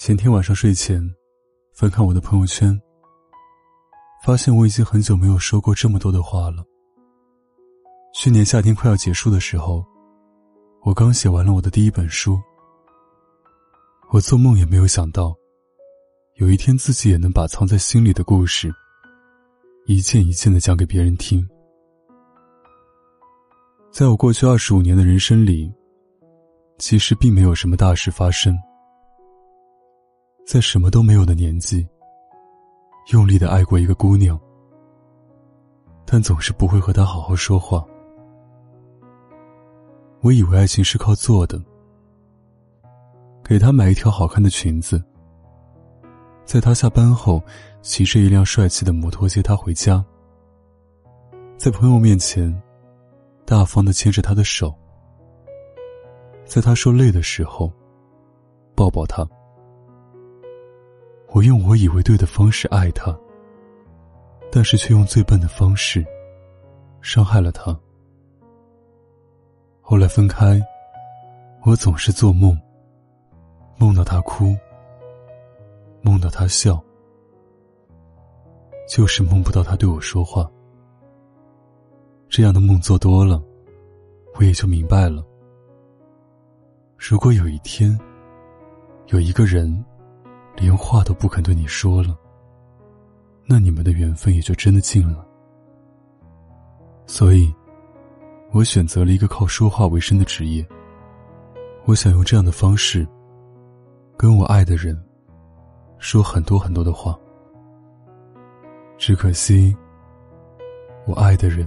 前天晚上睡前翻看我的朋友圈，发现我已经很久没有说过这么多的话了。去年夏天快要结束的时候，我刚写完了我的第一本书，我做梦也没有想到有一天自己也能把藏在心里的故事一件一件地讲给别人听。在我过去25年的人生里，其实并没有什么大事发生。在什么都没有的年纪，用力地爱过一个姑娘，但总是不会和她好好说话。我以为爱情是靠做的，给她买一条好看的裙子，在她下班后骑着一辆帅气的摩托接她回家，在朋友面前大方地牵着她的手，在她说累的时候抱抱她。我用我以为对的方式爱她，但是却用最笨的方式伤害了她。后来分开，我总是做梦，梦到她哭，梦到她笑，就是梦不到她对我说话。这样的梦做多了，我也就明白了，如果有一天有一个人连话都不肯对你说了，那你们的缘分也就真的尽了。所以我选择了一个靠说话为生的职业，我想用这样的方式跟我爱的人说很多很多的话。只可惜我爱的人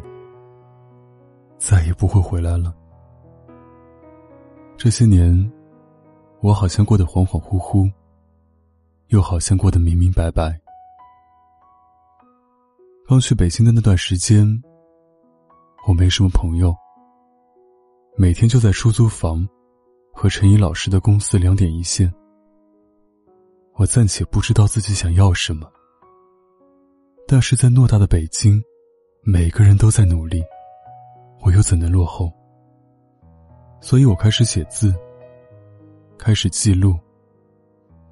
再也不会回来了。这些年我好像过得恍恍惚惚，又好像过得明明白白。刚去北京的那段时间，我没什么朋友，每天就在出租房和陈怡老师的公司两点一线。我暂且不知道自己想要什么，但是在偌大的北京，每个人都在努力，我又怎能落后？所以我开始写字，开始记录，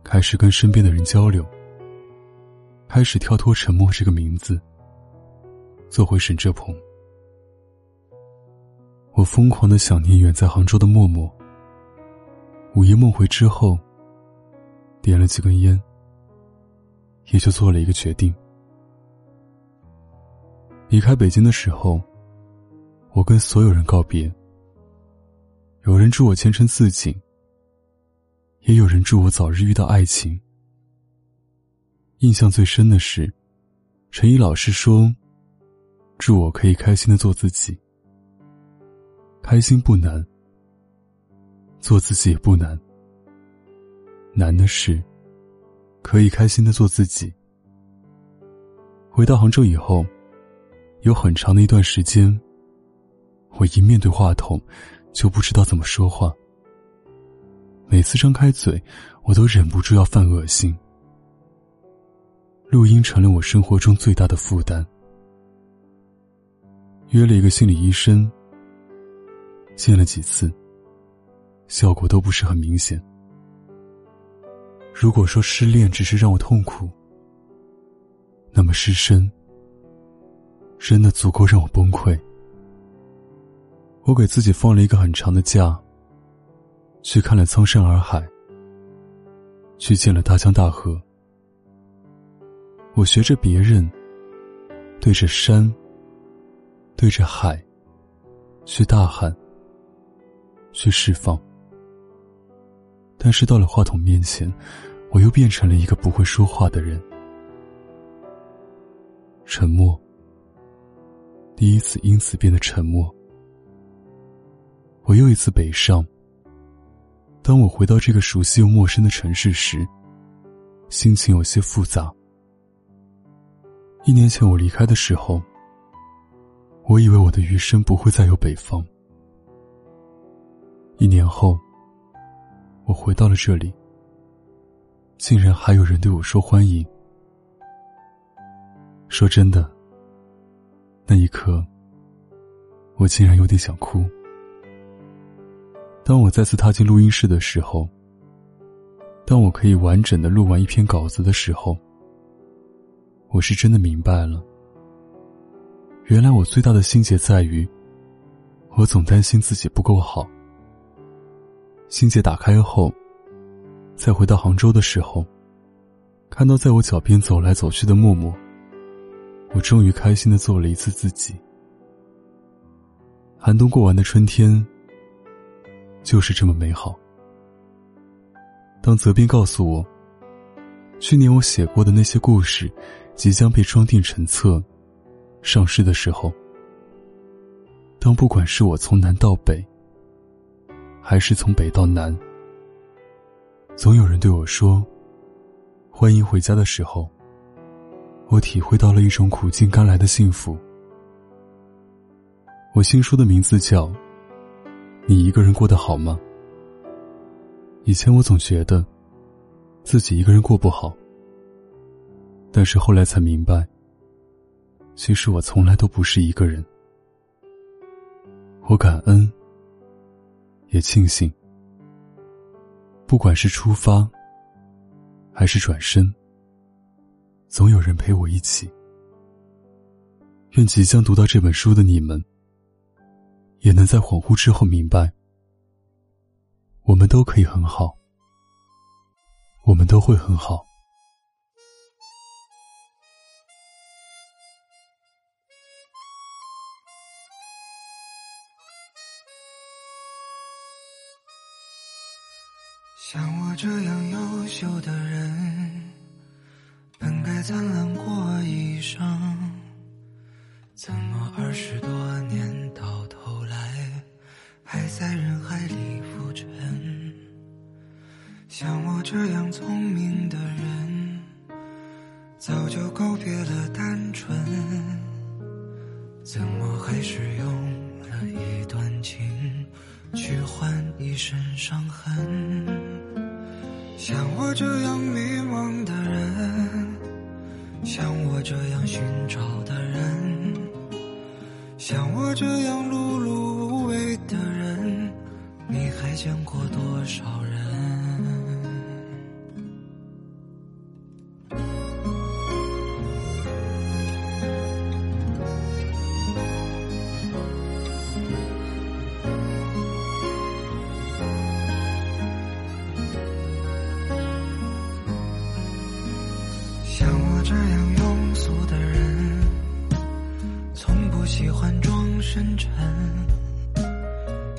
开始跟身边的人交流，开始跳脱沉默这个名字，做回沈浙鹏。我疯狂地想念远在杭州的默默。午夜梦回之后，点了几根烟，也就做了一个决定。离开北京的时候，我跟所有人告别，有人祝我前程似锦，也有人祝我早日遇到爱情。印象最深的是陈怡老师说，祝我可以开心地做自己。开心不难，做自己也不难，难的是可以开心地做自己。回到杭州以后，有很长的一段时间，我一面对话筒就不知道怎么说话。每次张开嘴，我都忍不住要犯恶心。录音成了我生活中最大的负担。约了一个心理医生，见了几次，效果都不是很明显。如果说失恋只是让我痛苦，那么失身真的足够让我崩溃。我给自己放了一个很长的假，去看了苍山洱海，去见了大江大河。我学着别人，对着山，对着海去大喊，去释放。但是到了话筒面前，我又变成了一个不会说话的人。沉默，第一次因此变得沉默。我又一次北上，当我回到这个熟悉又陌生的城市时，心情有些复杂。1年前我离开的时候，我以为我的余生不会再有北方。1年后，我回到了这里，竟然还有人对我说欢迎。说真的，那一刻，我竟然有点想哭。当我再次踏进录音室的时候，当我可以完整的录完一篇稿子的时候，我是真的明白了，原来我最大的心结在于，我总担心自己不够好。心结打开后，再回到杭州的时候，看到在我脚边走来走去的默默，我终于开心地做了一次自己。寒冬过完的春天，就是这么美好。当泽斌告诉我，去年我写过的那些故事即将被装订成册上市的时候，当不管是我从南到北还是从北到南，总有人对我说欢迎回家的时候，我体会到了一种苦尽甘来的幸福。我新书的名字叫你一个人过得好吗？以前我总觉得自己一个人过不好，但是后来才明白，其实我从来都不是一个人。我感恩也庆幸，不管是出发还是转身，总有人陪我一起。愿即将读到这本书的你们，也能在恍惚之后明白，我们都可以很好，我们都会很好。像我这样优秀的人，本该灿烂过一生，怎么20多年到头来，还在人海里浮沉？像我这样聪明的人，早就告别了单纯，怎么还是用了一段情去换一身伤痕？像我这样迷茫的人，像我这样寻找的人，像我这样碌碌无为的人，你还见过多少人？像我这样庸俗的人，从不喜欢装深沉，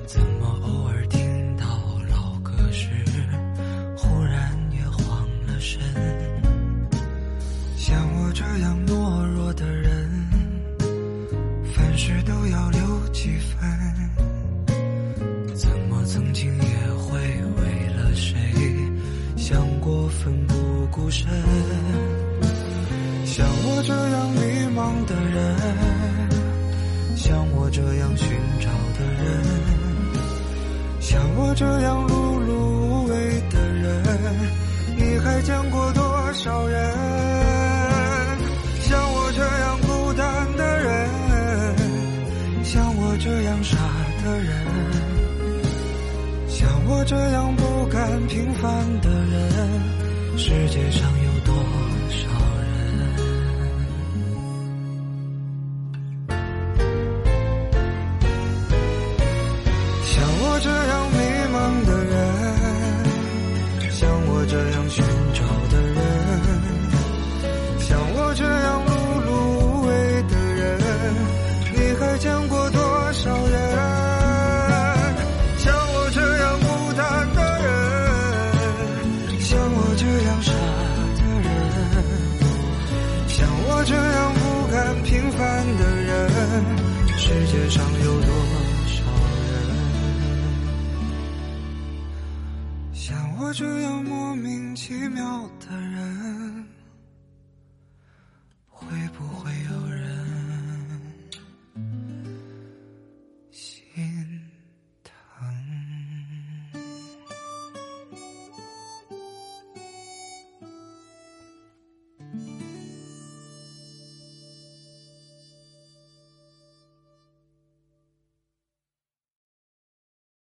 怎么偶尔听到老歌时忽然也慌了神？像我这样懦弱的人，凡事都要留几分，怎么曾经也会为了谁想过奋不顾身？像我这样迷茫的人，像我这样寻找的人，像我这样碌碌无为的人，你还见过多少人？像我这样孤单的人，像我这样傻的人，像我这样不甘平凡的人，世界上有多少人？这样迷茫的人，像我这样寻找的人，像我这样碌碌无为的人，你还见过多少人？像我这样孤单的人，像我这样傻的人，像我这样不甘平凡的人，世界上有多？像我这样莫名其妙的人，会不会有人？